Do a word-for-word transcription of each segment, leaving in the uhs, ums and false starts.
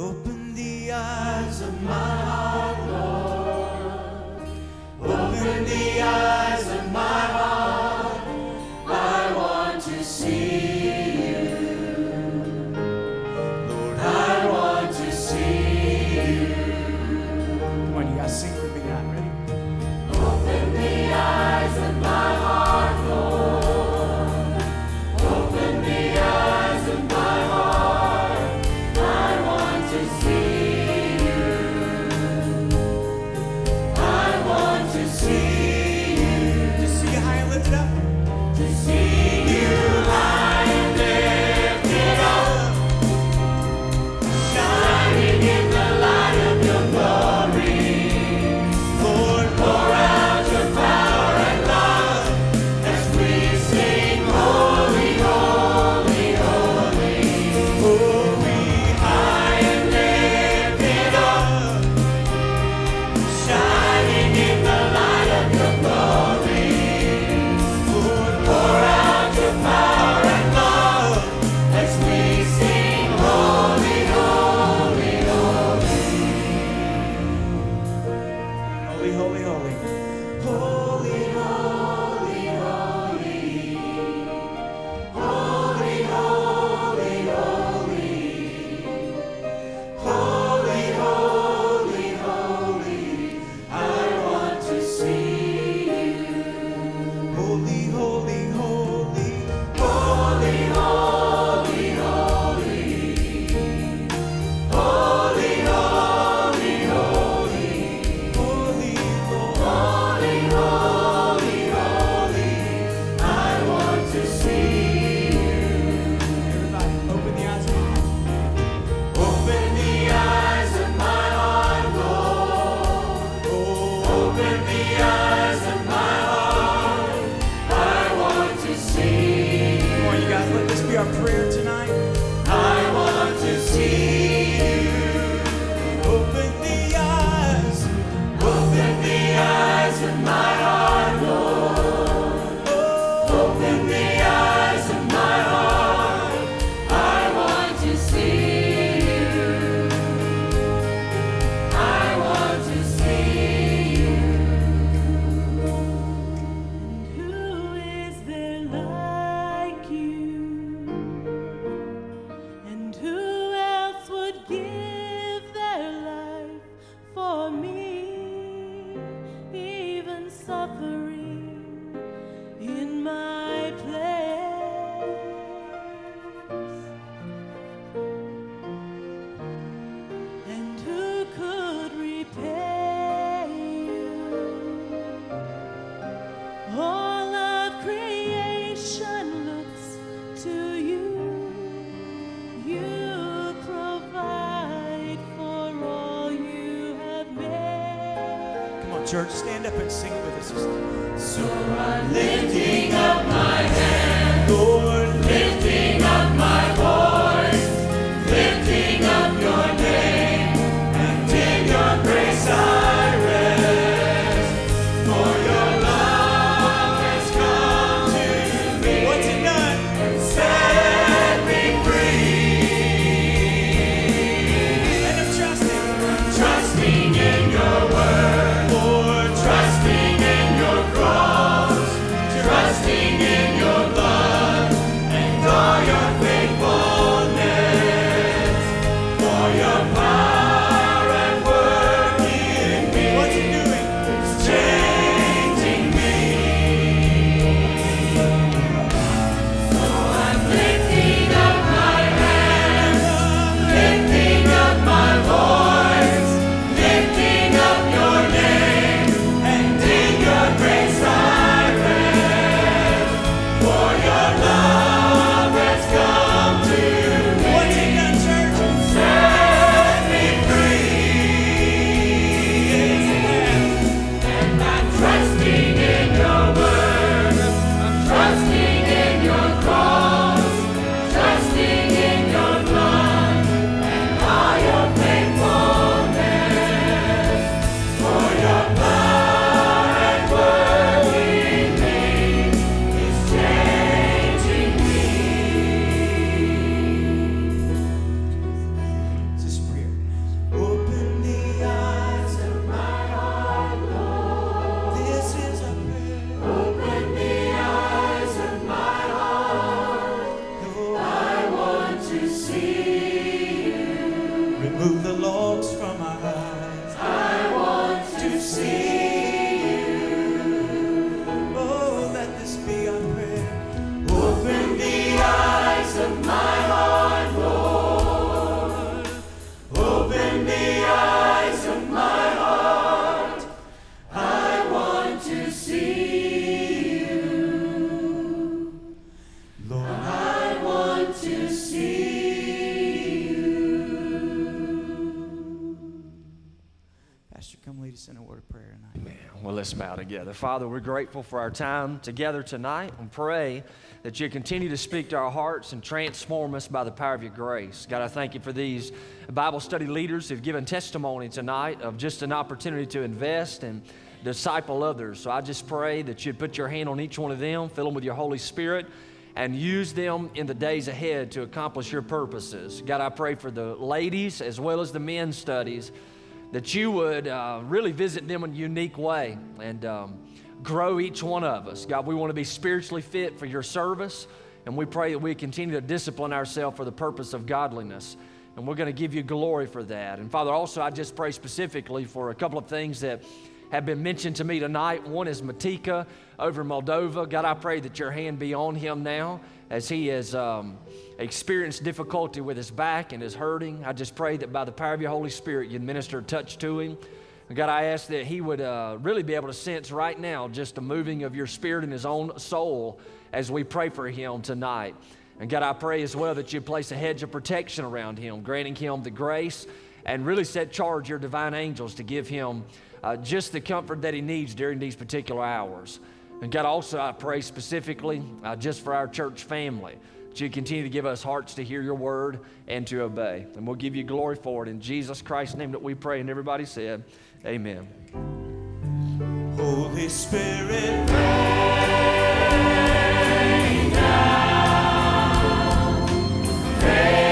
Open the eyes of my heart, Lord. Open the eyes of my heart. I want to see you. Lord, I want to see you. Come on, you guys sing with me now. Ready? Open the eyes of my heart, Lord. Church, stand up and sing with us. So I'm lifting up my hand, Lord, lifting up my voice, lifting up your name, and in your grace I rest, for your love has come to me. What's it done? And set me free. And I'm trusting, I'm trusting in your word. Trusting in your cross, trusting in your blood. Jesus in a word of prayer tonight. Amen. Well, let's bow together. Father, we're grateful for our time together tonight, and pray that you continue to speak to our hearts and transform us by the power of your grace. God, I thank you for these Bible study leaders who've given testimony tonight of just an opportunity to invest and disciple others. So I just pray that you'd put your hand on each one of them, fill them with your Holy Spirit, and use them in the days ahead to accomplish your purposes. God, I pray for the ladies as well as the men's studies, that you would uh, really visit them in a unique way and um, grow each one of us. God, we want to be spiritually fit for your service, and we pray that we continue to discipline ourselves for the purpose of godliness. And we're going to give you glory for that. And Father, also I just pray specifically for a couple of things that have been mentioned to me tonight. One is Matika over in Moldova. God, I pray that your hand be on him now as he has um, experienced difficulty with his back and is hurting. I just pray that by the power of your Holy Spirit, you'd minister a touch to him. And God, I ask that he would uh, really be able to sense right now just the moving of your Spirit in his own soul as we pray for him tonight. And God, I pray as well that you place a hedge of protection around him, granting him the grace, and really set charge your divine angels to give him Uh, just the comfort that he needs during these particular hours. And God, also I pray specifically uh, just for our church family, that you continue to give us hearts to hear your word and to obey. And we'll give you glory for it. In Jesus Christ's name that we pray. And everybody said, amen. Holy Spirit, rain down, rain.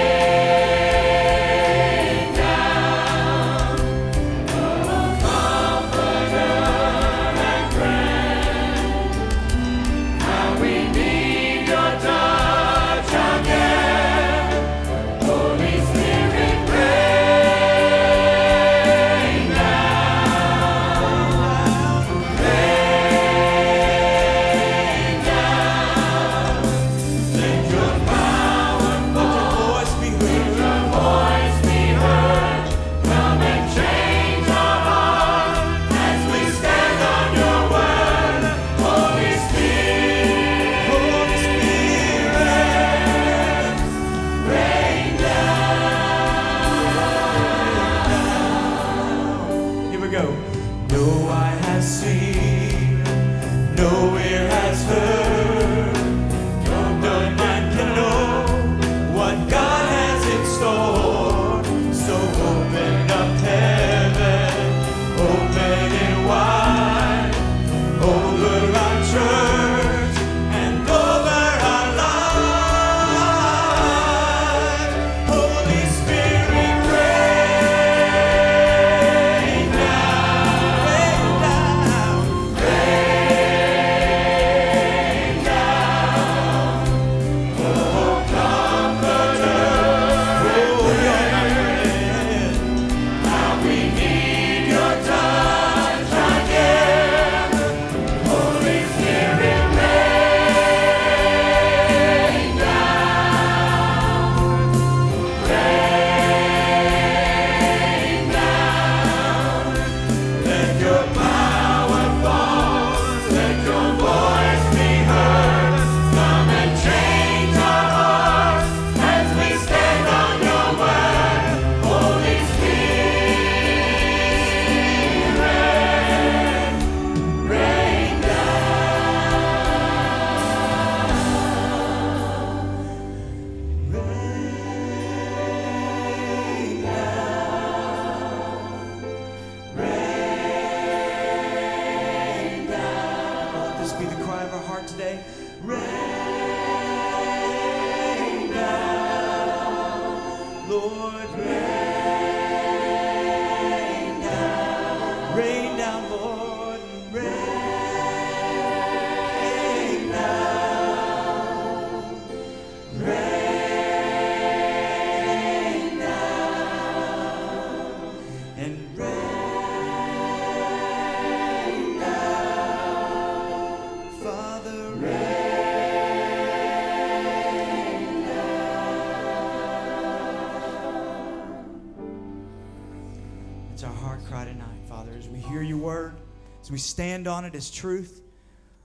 As we stand on it as truth,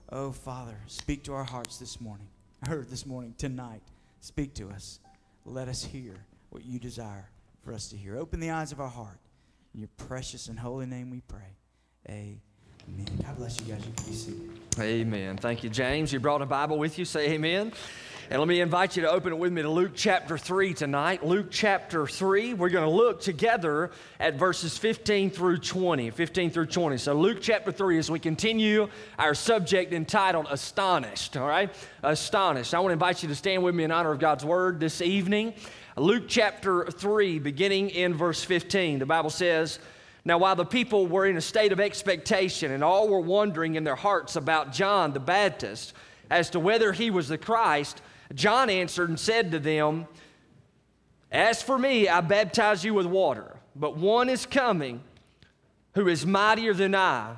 oh, Father, speak to our hearts this morning. I heard this morning, tonight, speak to us. Let us hear what you desire for us to hear. Open the eyes of our heart. In your precious and holy name we pray. Amen. God bless you guys. You can be seated. Amen. Thank you, James. You brought a Bible with you. Say amen. And let me invite you to open it with me to Luke chapter three tonight. Luke chapter three, we're going to look together at verses fifteen through twenty. fifteen through twenty. So Luke chapter three, as we continue our subject entitled Astonished, all right? Astonished. I want to invite you to stand with me in honor of God's Word this evening. Luke chapter three, beginning in verse fifteen. The Bible says, "Now while the people were in a state of expectation and all were wondering in their hearts about John the Baptist as to whether he was the Christ, John answered and said to them, 'As for me, I baptize you with water, but one is coming who is mightier than I,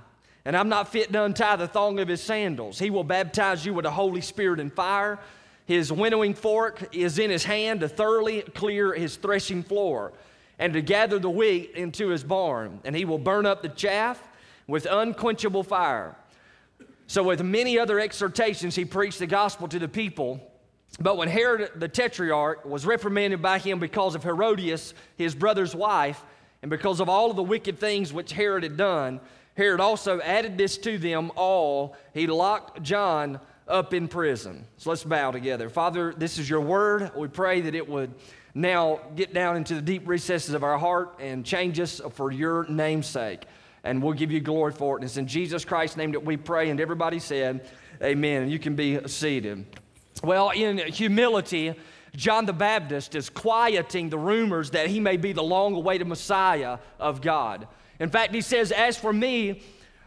and I'm not fit to untie the thong of his sandals. He will baptize you with the Holy Spirit and fire. His winnowing fork is in his hand to thoroughly clear his threshing floor and to gather the wheat into his barn, and he will burn up the chaff with unquenchable fire.' So with many other exhortations, he preached the gospel to the people. But when Herod the Tetrarch was reprimanded by him because of Herodias, his brother's wife, and because of all of the wicked things which Herod had done, Herod also added this to them all. He locked John up in prison." So let's bow together. Father, this is your word. We pray that it would now get down into the deep recesses of our heart and change us for your name's sake. And we'll give you glory for it. And it's in Jesus Christ's name that we pray. And everybody said, amen. And you can be seated. Well, in humility, John the Baptist is quieting the rumors that he may be the long-awaited Messiah of God. In fact, he says, "As for me,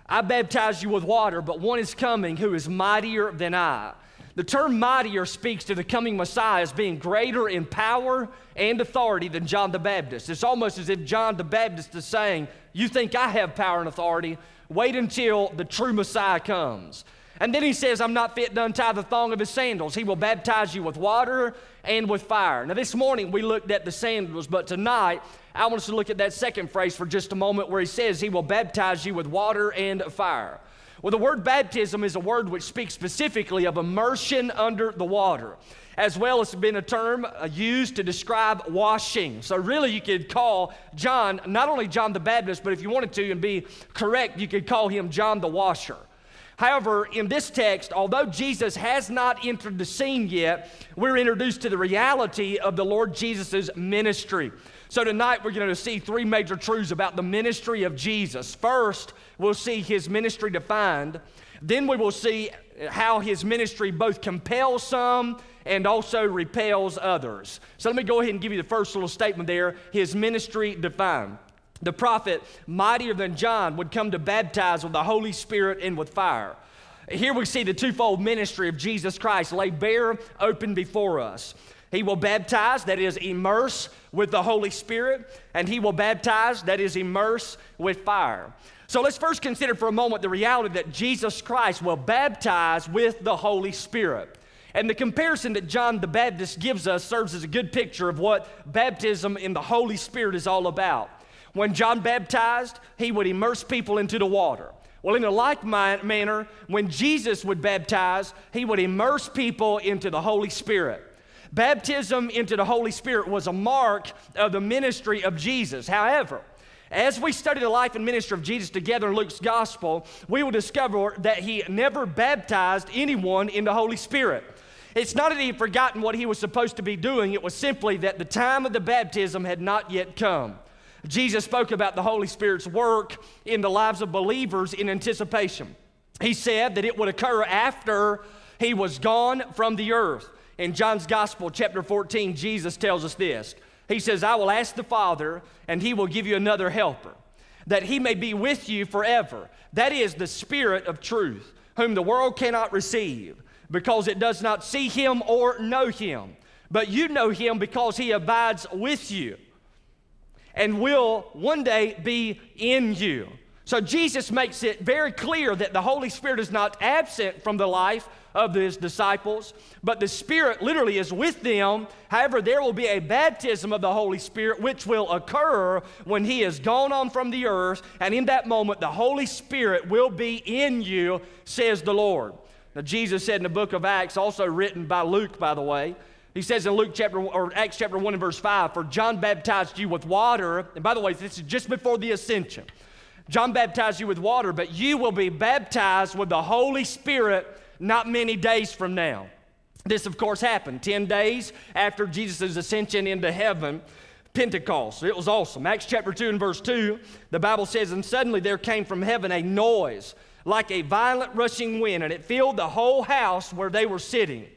I baptize you with water, but one is coming who is mightier than I." The term mightier speaks to the coming Messiah as being greater in power and authority than John the Baptist. It's almost as if John the Baptist is saying, "You think I have power and authority? Wait until the true Messiah comes." And then he says, "I'm not fit to untie the thong of his sandals. He will baptize you with water and with fire." Now, this morning we looked at the sandals, but tonight I want us to look at that second phrase for just a moment where he says, "He will baptize you with water and fire." Well, the word baptism is a word which speaks specifically of immersion under the water, as well as been a term used to describe washing. So really you could call John, not only John the Baptist, but if you wanted to and be correct, you could call him John the Washer. However, in this text, although Jesus has not entered the scene yet, we're introduced to the reality of the Lord Jesus' ministry. So tonight we're going to see three major truths about the ministry of Jesus. First, we'll see his ministry defined. Then we will see how his ministry both compels some and also repels others. So let me go ahead and give you the first little statement there, his ministry defined. The prophet, mightier than John, would come to baptize with the Holy Spirit and with fire. Here we see the twofold ministry of Jesus Christ laid bare, open before us. He will baptize, that is, immerse with the Holy Spirit, and he will baptize, that is, immerse with fire. So let's first consider for a moment the reality that Jesus Christ will baptize with the Holy Spirit. And the comparison that John the Baptist gives us serves as a good picture of what baptism in the Holy Spirit is all about. When John baptized, he would immerse people into the water. Well, in a like manner, when Jesus would baptize, he would immerse people into the Holy Spirit. Baptism into the Holy Spirit was a mark of the ministry of Jesus. However, as we study the life and ministry of Jesus together in Luke's gospel, we will discover that he never baptized anyone in the Holy Spirit. It's not that he had forgotten what he was supposed to be doing. It was simply that the time of the baptism had not yet come. Jesus spoke about the Holy Spirit's work in the lives of believers in anticipation. He said that it would occur after he was gone from the earth. In John's Gospel, chapter fourteen, Jesus tells us this. He says, "I will ask the Father, and he will give you another helper, that he may be with you forever. That is the Spirit of truth, whom the world cannot receive, because it does not see him or know him. But you know him because he abides with you and will one day be in you." So Jesus makes it very clear that the Holy Spirit is not absent from the life of his disciples, but the Spirit literally is with them. However, there will be a baptism of the Holy Spirit which will occur when he is gone on from the earth, and in that moment, the Holy Spirit will be in you, says the Lord. Now, Jesus said in the book of Acts, also written by Luke, by the way, he says in Luke chapter or Acts chapter one and verse five, "For John baptized you with water," and by the way, this is just before the ascension. John baptized you with water, but you will be baptized with the Holy Spirit not many days from now. This, of course, happened ten days after Jesus' ascension into heaven, Pentecost. It was awesome. Acts chapter two and verse two, the Bible says, and suddenly there came from heaven a noise like a violent rushing wind, and it filled the whole house where they were sitting.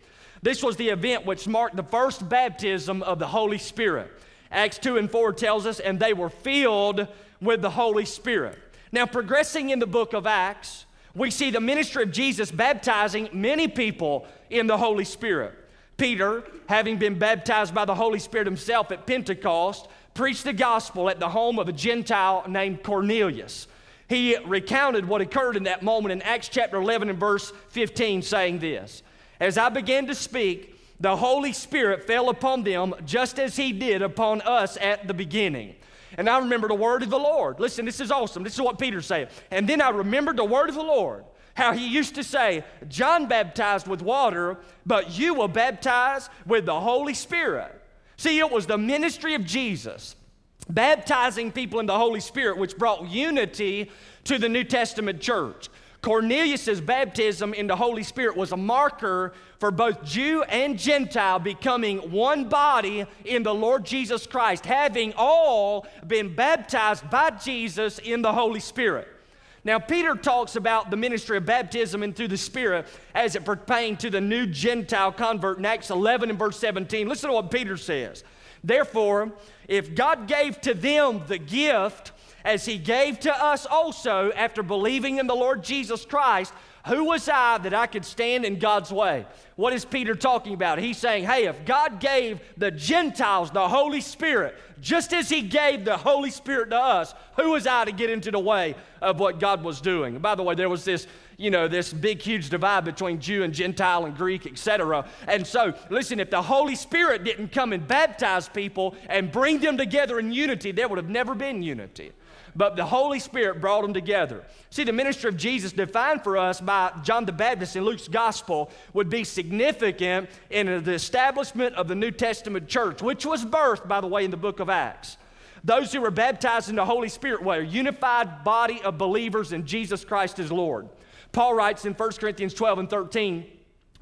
This was the event which marked the first baptism of the Holy Spirit. Acts two and four tells us, and they were filled with the Holy Spirit. Now, progressing in the book of Acts, we see the ministry of Jesus baptizing many people in the Holy Spirit. Peter, having been baptized by the Holy Spirit himself at Pentecost, preached the gospel at the home of a Gentile named Cornelius. He recounted what occurred in that moment in Acts chapter eleven and verse fifteen, saying this, as I began to speak, the Holy Spirit fell upon them just as he did upon us at the beginning. And I remember the word of the Lord. Listen, this is awesome. This is what Peter said. And then I remembered the word of the Lord, how he used to say, John baptized with water, but you will baptize with the Holy Spirit. See, it was the ministry of Jesus baptizing people in the Holy Spirit which brought unity to the New Testament church. Cornelius' baptism in the Holy Spirit was a marker for both Jew and Gentile becoming one body in the Lord Jesus Christ, having all been baptized by Jesus in the Holy Spirit. Now, Peter talks about the ministry of baptism and through the Spirit as it pertained to the new Gentile convert in Acts eleven and verse seventeen. Listen to what Peter says. Therefore, if God gave to them the gift as he gave to us also after believing in the Lord Jesus Christ, who was I that I could stand in God's way? What is Peter talking about? He's saying, hey, if God gave the Gentiles the Holy Spirit, just as he gave the Holy Spirit to us, who was I to get into the way of what God was doing? And by the way, there was this, you know, this big, huge divide between Jew and Gentile and Greek, et cetera. And so, listen, if the Holy Spirit didn't come and baptize people and bring them together in unity, there would have never been unity. But the Holy Spirit brought them together. See, the ministry of Jesus defined for us by John the Baptist in Luke's gospel would be significant in the establishment of the New Testament church, which was birthed, by the way, in the book of Acts. Those who were baptized in the Holy Spirit were a unified body of believers in Jesus Christ as Lord. Paul writes in First Corinthians twelve and thirteen,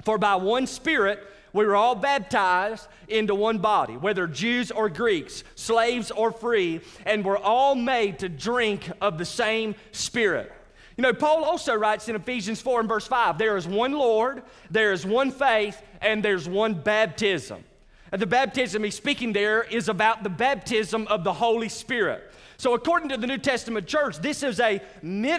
for by one Spirit we were all baptized into one body, whether Jews or Greeks, slaves or free, and were all made to drink of the same Spirit. You know, Paul also writes in Ephesians four and verse five, there is one Lord, there is one faith, and there's one baptism. And the baptism he's speaking there is about the baptism of the Holy Spirit. So according to the New Testament church, this is a,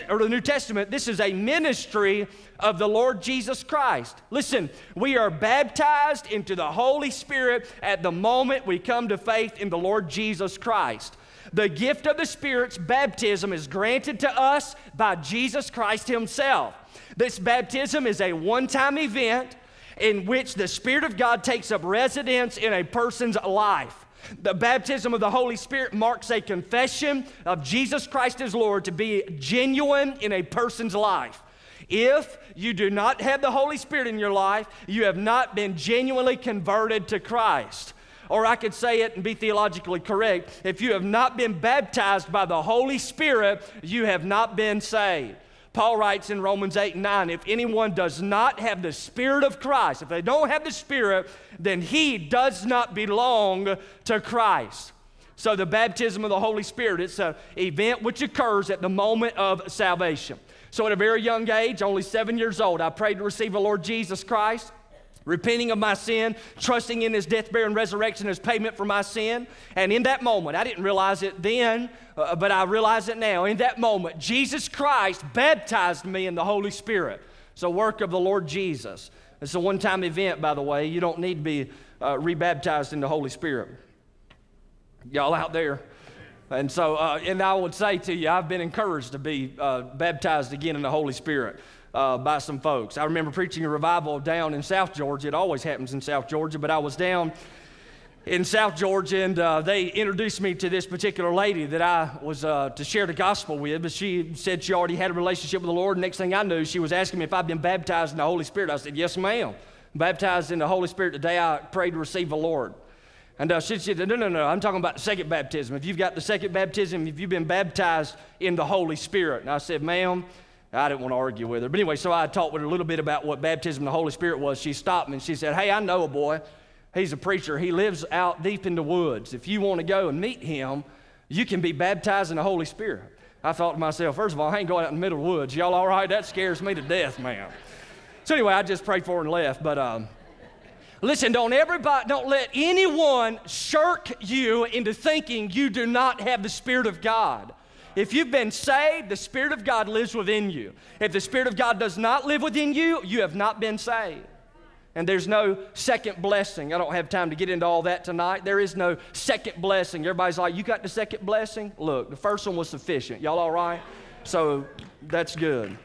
or the New Testament, this is a ministry of the Lord Jesus Christ. Listen, we are baptized into the Holy Spirit at the moment we come to faith in the Lord Jesus Christ. The gift of the Spirit's baptism is granted to us by Jesus Christ himself. This baptism is a one-time event in which the Spirit of God takes up residence in a person's life. The baptism of the Holy Spirit marks a confession of Jesus Christ as Lord to be genuine in a person's life. If you do not have the Holy Spirit in your life, you have not been genuinely converted to Christ. Or I could say it and be theologically correct. If you have not been baptized by the Holy Spirit, you have not been saved. Paul writes in Romans eight and nine, if anyone does not have the Spirit of Christ, if they don't have the Spirit, then he does not belong to Christ. So the baptism of the Holy Spirit, it's an event which occurs at the moment of salvation. So at a very young age, only seven years old, I prayed to receive the Lord Jesus Christ, repenting of my sin, trusting in his death, burial, and resurrection as payment for my sin. And in that moment, I didn't realize it then, uh, but I realize it now. In that moment, Jesus Christ baptized me in the Holy Spirit. It's a work of the Lord Jesus. It's a one-time event, by the way. You don't need to be uh, rebaptized in the Holy Spirit. Y'all out there? And so, uh, and I would say to you, I've been encouraged to be uh, baptized again in the Holy Spirit. Uh, by some folks. I remember preaching a revival down in South Georgia. It always happens in South Georgia, but I was down in South Georgia, and uh, they introduced me to this particular lady that I was uh, to share the gospel with, but she said she already had a relationship with the Lord. Next thing I knew, she was asking me if I'd been baptized in the Holy Spirit. I said, yes, ma'am. Baptized in the Holy Spirit the day I prayed to receive the Lord. And uh, she said, no, no, no, I'm talking about second baptism. If you've got the second baptism, if you've been baptized in the Holy Spirit. And I said, ma'am, I didn't want to argue with her. But anyway, so I talked with her a little bit about what baptism in the Holy Spirit was. She stopped me and she said, hey, I know a boy. He's a preacher. He lives out deep in the woods. If you want to go and meet him, you can be baptized in the Holy Spirit. I thought to myself, first of all, I ain't going out in the middle of the woods. Y'all all right? That scares me to death, ma'am. So anyway, I just prayed for her and left. But um, listen, don't everybody, don't let anyone shirk you into thinking you do not have the Spirit of God. If you've been saved, the Spirit of God lives within you. If the Spirit of God does not live within you, you have not been saved. And there's no second blessing. I don't have time to get into all that tonight. There is no second blessing. Everybody's like, you got the second blessing? Look, the first one was sufficient. Y'all all right? So that's good.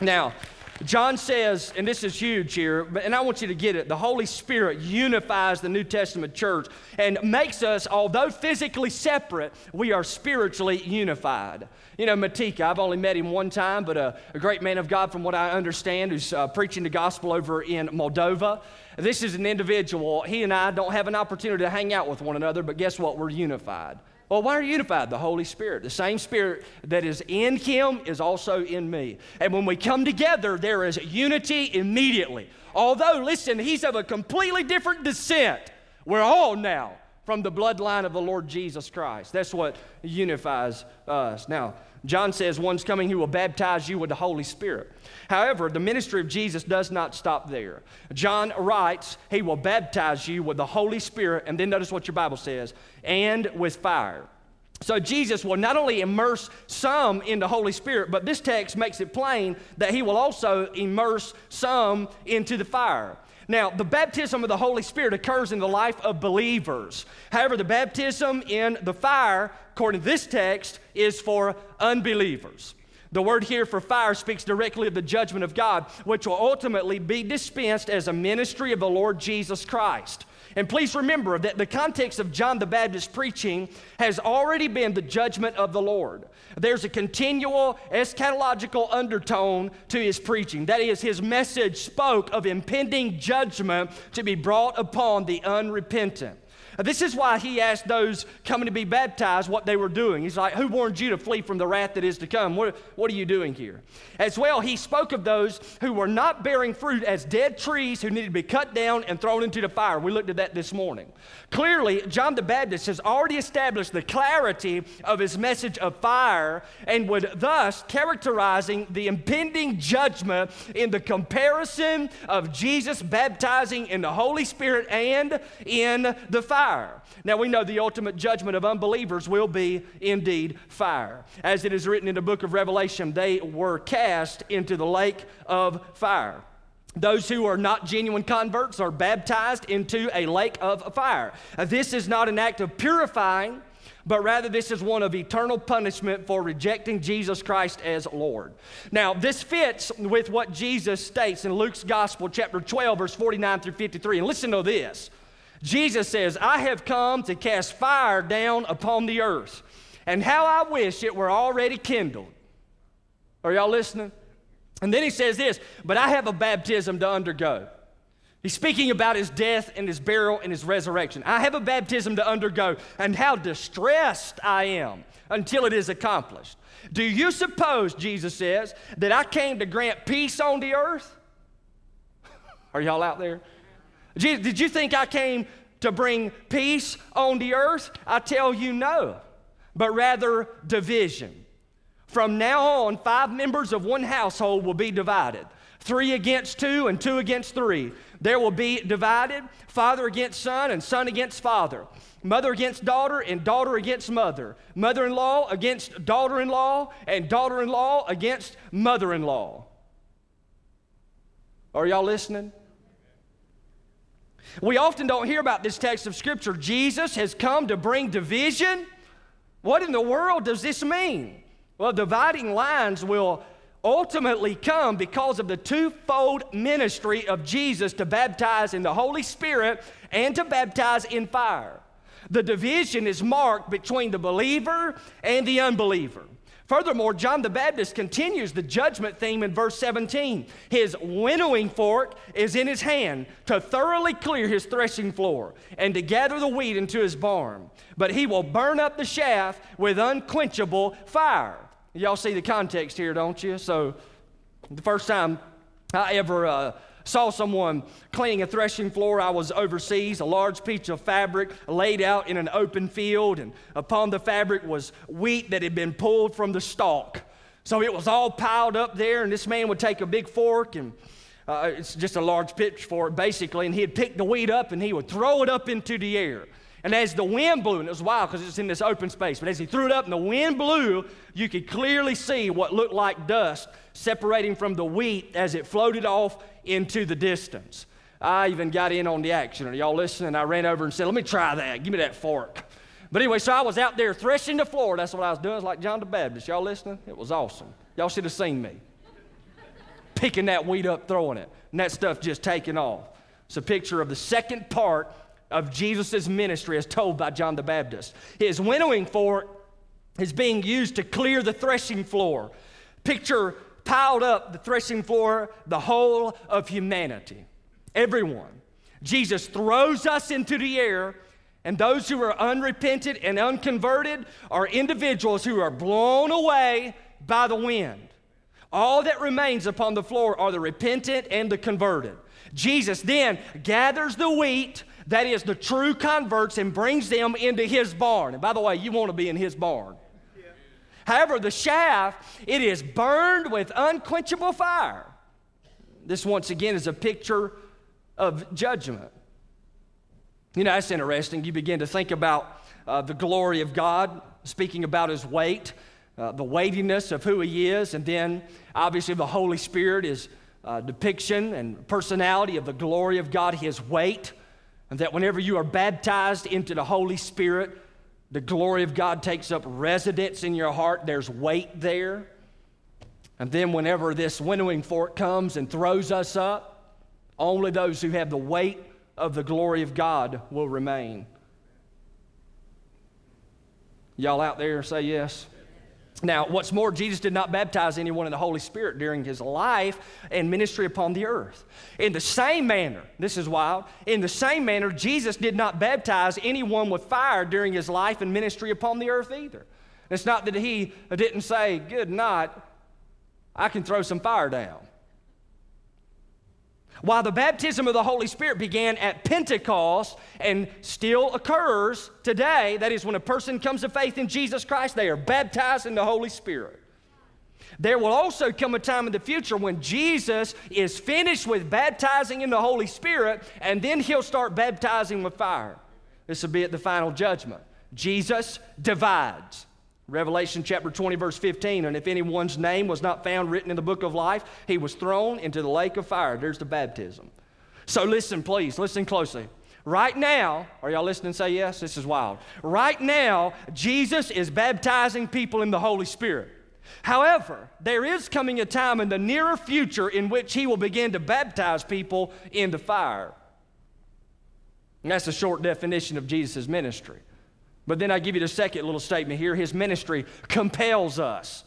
Now, John says, and this is huge here, and I want you to get it, the Holy Spirit unifies the New Testament church and makes us, although physically separate, we are spiritually unified. You know, Matika, I've only met him one time, but a, a great man of God from what I understand who's uh, preaching the gospel over in Moldova. This is an individual. He and I don't have an opportunity to hang out with one another, but guess what? We're unified. Well, why are you unified? The Holy Spirit. The same Spirit that is in him is also in me. And when we come together, there is unity immediately. Although, listen, he's of a completely different descent. We're all now from the bloodline of the Lord Jesus Christ. That's what unifies us. Now, John says, one's coming who will baptize you with the Holy Spirit. However, the ministry of Jesus does not stop there. John writes, he will baptize you with the Holy Spirit, and then notice what your Bible says, and with fire. So Jesus will not only immerse some in the Holy Spirit, but this text makes it plain that he will also immerse some into the fire. Now, the baptism of the Holy Spirit occurs in the life of believers. However, the baptism in the fire, according to this text, is for unbelievers. The word here for fire speaks directly of the judgment of God, which will ultimately be dispensed as a ministry of the Lord Jesus Christ. And please remember that the context of John the Baptist's preaching has already been the judgment of the Lord. There's a continual eschatological undertone to his preaching. That is, his message spoke of impending judgment to be brought upon the unrepentant. This is why he asked those coming to be baptized what they were doing. He's like, who warned you to flee from the wrath that is to come? What, what are you doing here? As well, he spoke of those who were not bearing fruit as dead trees who needed to be cut down and thrown into the fire. We looked at that this morning. Clearly, John the Baptist has already established the clarity of his message of fire and would thus characterizing the impending judgment in the comparison of Jesus baptizing in the Holy Spirit and in the fire. Now, we know the ultimate judgment of unbelievers will be indeed fire. As it is written in the book of Revelation, they were cast into the lake of fire. Those who are not genuine converts are baptized into a lake of fire. This is not an act of purifying, but rather this is one of eternal punishment for rejecting Jesus Christ as Lord. Now, this fits with what Jesus states in Luke's Gospel, chapter twelve, verse forty-nine through fifty-three. And listen to this. Jesus says, I have come to cast fire down upon the earth, and how I wish it were already kindled. Are y'all listening? And then he says this, but I have a baptism to undergo. He's speaking about his death and his burial and his resurrection. I have a baptism to undergo, and how distressed I am until it is accomplished. Do you suppose, Jesus says, that I came to grant peace on the earth? Are y'all out there? Jesus, did you think I came to bring peace on the earth? I tell you no, but rather division. From now on, five members of one household will be divided. Three against two and two against three. There will be divided, father against son and son against father. Mother against daughter and daughter against mother. Mother-in-law against daughter-in-law and daughter-in-law against mother-in-law. Are y'all listening? We often don't hear about this text of Scripture. Jesus has come to bring division. What in the world does this mean? Well, dividing lines will ultimately come because of the twofold ministry of Jesus to baptize in the Holy Spirit and to baptize in fire. The division is marked between the believer and the unbeliever. Furthermore, John the Baptist continues the judgment theme in verse seventeen. His winnowing fork is in his hand to thoroughly clear his threshing floor and to gather the wheat into his barn. But he will burn up the chaff with unquenchable fire. Y'all see the context here, don't you? So the first time I ever uh, saw someone cleaning a threshing floor, I was overseas. A large piece of fabric laid out in an open field, and upon the fabric was wheat that had been pulled from the stalk. So it was all piled up there, and this man would take a big fork, and uh, it's just a large pitchfork basically, and he'd pick the wheat up and he would throw it up into the air. And as the wind blew, and it was wild because it's in this open space, but as he threw it up and the wind blew, you could clearly see what looked like dust separating from the wheat as it floated off into the distance. I even got in on the action. Are y'all listening? I ran over and said, let me try that. Give me that fork. But anyway, so I was out there threshing the floor. That's what I was doing. It was like John the Baptist. Y'all listening? It was awesome. Y'all should have seen me picking that wheat up, throwing it, and that stuff just taking off. It's a picture of the second part of Jesus' ministry as told by John the Baptist. His winnowing fork is being used to clear the threshing floor. Picture piled up the threshing floor, the whole of humanity, everyone. Jesus throws us into the air, and those who are unrepented and unconverted are individuals who are blown away by the wind. All that remains upon the floor are the repentant and the converted. Jesus then gathers the wheat, that is the true converts, and brings them into his barn. And by the way, you want to be in his barn. Yeah. However, the chaff, it is burned with unquenchable fire. This, once again, is a picture of judgment. You know, that's interesting. You begin to think about uh, the glory of God, speaking about his weight, uh, the weightiness of who he is, and then, obviously, the Holy Spirit is uh, depiction and personality of the glory of God, his weight. And that whenever you are baptized into the Holy Spirit, the glory of God takes up residence in your heart. There's weight there. And then whenever this winnowing fork comes and throws us up, only those who have the weight of the glory of God will remain. Y'all out there say yes? Now, what's more, Jesus did not baptize anyone in the Holy Spirit during his life and ministry upon the earth. In the same manner, this is wild, in the same manner, Jesus did not baptize anyone with fire during his life and ministry upon the earth either. It's not that he didn't say, good night, I can throw some fire down. While the baptism of the Holy Spirit began at Pentecost and still occurs today, that is when a person comes to faith in Jesus Christ, they are baptized in the Holy Spirit. There will also come a time in the future when Jesus is finished with baptizing in the Holy Spirit, and then he'll start baptizing with fire. This will be at the final judgment. Jesus divides. Revelation chapter twenty, verse fifteen, and if anyone's name was not found written in the book of life, he was thrown into the lake of fire. There's the baptism. So listen, please, listen closely. Right now, are y'all listening? Say yes? This is wild. Right now, Jesus is baptizing people in the Holy Spirit. However, there is coming a time in the nearer future in which he will begin to baptize people into fire. And that's a short definition of Jesus' ministry. But then I give you the second little statement here. His ministry compels us.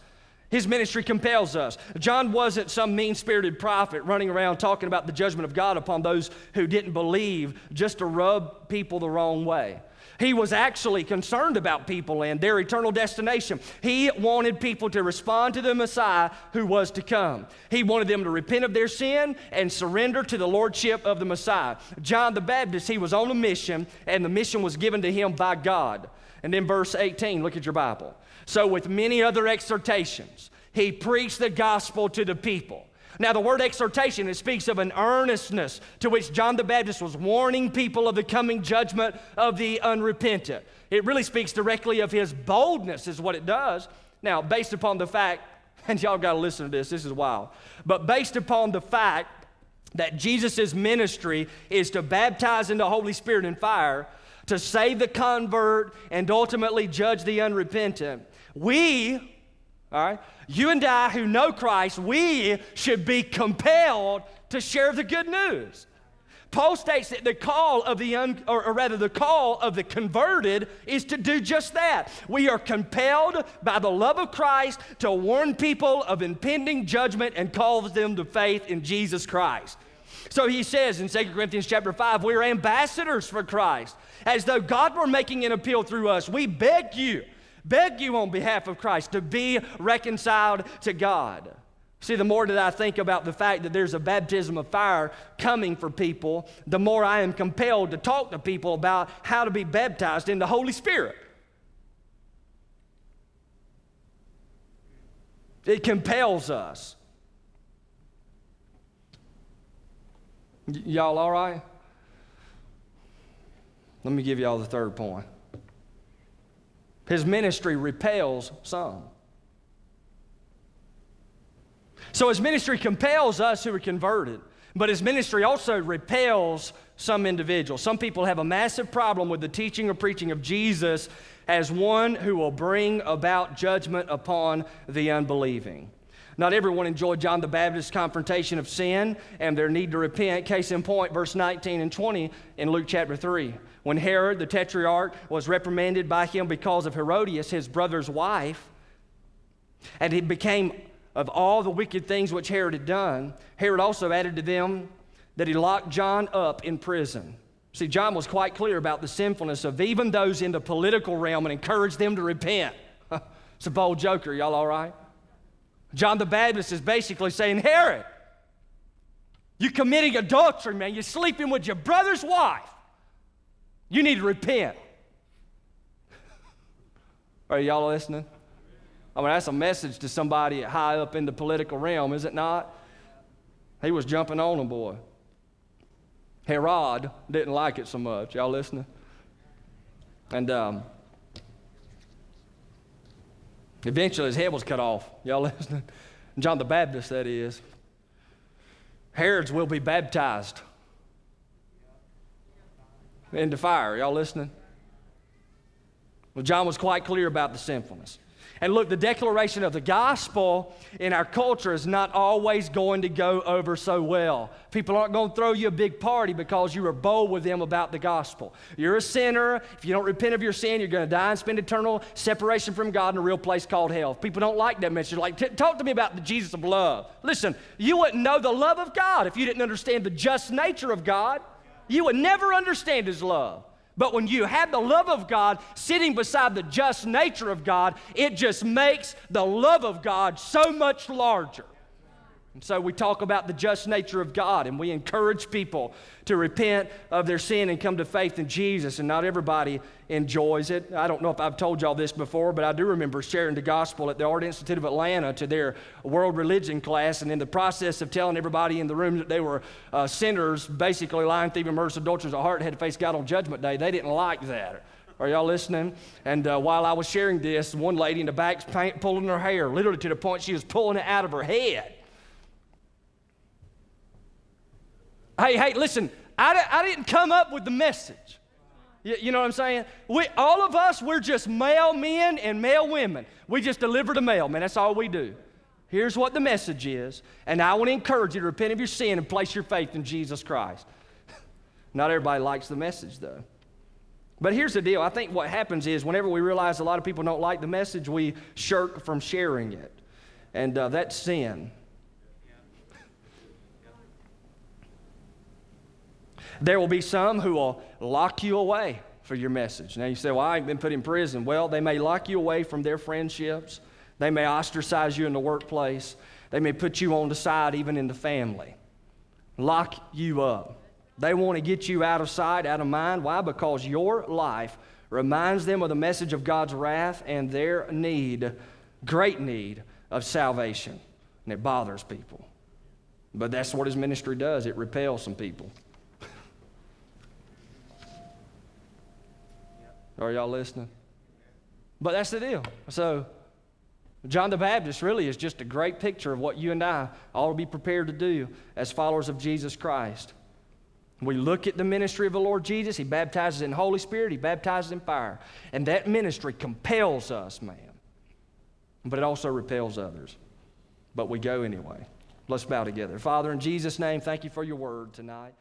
His ministry compels us. John wasn't some mean-spirited prophet running around talking about the judgment of God upon those who didn't believe just to rub people the wrong way. He was actually concerned about people and their eternal destination. He wanted people to respond to the Messiah who was to come. He wanted them to repent of their sin and surrender to the lordship of the Messiah. John the Baptist, he was on a mission, and the mission was given to him by God. And then verse eighteen, look at your Bible. So with many other exhortations, he preached the gospel to the people. Now, the word exhortation, it speaks of an earnestness to which John the Baptist was warning people of the coming judgment of the unrepentant. It really speaks directly of his boldness is what it does. Now, based upon the fact, and y'all got to listen to this, this is wild, but based upon the fact that Jesus' ministry is to baptize in the Holy Spirit and fire, to save the convert and ultimately judge the unrepentant, we... all right, you and I who know Christ, we should be compelled to share the good news. Paul states that the call of the, un, or, or rather the call of the converted is to do just that. We are compelled by the love of Christ to warn people of impending judgment and call them to faith in Jesus Christ. So he says in Second Corinthians chapter five, we are ambassadors for Christ. As though God were making an appeal through us, we beg you, beg you on behalf of Christ to be reconciled to God. See, the more that I think about the fact that there's a baptism of fire coming for people, the more I am compelled to talk to people about how to be baptized in the Holy Spirit. It compels us. Y- y'all all right? Let me give y'all the third point. His ministry repels some. So his ministry compels us who are converted, but his ministry also repels some individuals. Some people have a massive problem with the teaching or preaching of Jesus as one who will bring about judgment upon the unbelieving. Not everyone enjoyed John the Baptist's confrontation of sin and their need to repent. Case in point, verse nineteen and twenty in Luke chapter three. When Herod, the tetrarch, was reprimanded by him because of Herodias, his brother's wife, and he became of all the wicked things which Herod had done, Herod also added to them that he locked John up in prison. See, John was quite clear about the sinfulness of even those in the political realm and encouraged them to repent. It's a bold joker, y'all all right? John the Baptist is basically saying, Herod, you're committing adultery, man. You're sleeping with your brother's wife. You need to repent. Are y'all listening? I mean, that's a message to somebody high up in the political realm, is it not? He was jumping on them, boy. Herod didn't like it so much. Y'all listening? And um, eventually his head was cut off. Y'all listening? John the Baptist, that is. Herod's will be baptized into fire. Y'all listening? Well, John was quite clear about the sinfulness. And look, the declaration of the gospel in our culture is not always going to go over so well. People aren't going to throw you a big party because you were bold with them about the gospel. You're a sinner. If you don't repent of your sin, you're going to die and spend eternal separation from God in a real place called hell. People don't like that message. Like, talk to me about the Jesus of love. Listen, you wouldn't know the love of God if you didn't understand the just nature of God. You would never understand His love. But when you have the love of God sitting beside the just nature of God, it just makes the love of God so much larger. And so we talk about the just nature of God, and we encourage people to repent of their sin and come to faith in Jesus, and not everybody enjoys it. I don't know if I've told y'all this before, but I do remember sharing the gospel at the Art Institute of Atlanta to their world religion class, and in the process of telling everybody in the room that they were uh, sinners, basically lying, thieving, murderers, adulterers, at heart, had to face God on Judgment Day, they didn't like that. Are y'all listening? And uh, while I was sharing this, one lady in the back paint, pulling her hair, literally to the point she was pulling it out of her head. Hey, hey, listen, I, I didn't come up with the message. You, you know what I'm saying? We, all of us, we're just male men and male women. We just deliver the mail, man. That's all we do. Here's what the message is, and I want to encourage you to repent of your sin and place your faith in Jesus Christ. Not everybody likes the message, though. But here's the deal. I think what happens is whenever we realize a lot of people don't like the message, we shirk from sharing it, and uh, that's sin. There will be some who will lock you away for your message. Now you say, well, I ain't been put in prison. Well, they may lock you away from their friendships. They may ostracize you in the workplace. They may put you on the side even in the family. Lock you up. They want to get you out of sight, out of mind. Why? Because your life reminds them of the message of God's wrath and their need, great need, of salvation. And it bothers people. But that's what his ministry does. It repels some people. Are y'all listening? But that's the deal. So John the Baptist really is just a great picture of what you and I ought to be prepared to do as followers of Jesus Christ. We look at the ministry of the Lord Jesus. He baptizes in the Holy Spirit. He baptizes in fire. And that ministry compels us, man. But it also repels others. But we go anyway. Let's bow together. Father, in Jesus' name, thank you for your word tonight.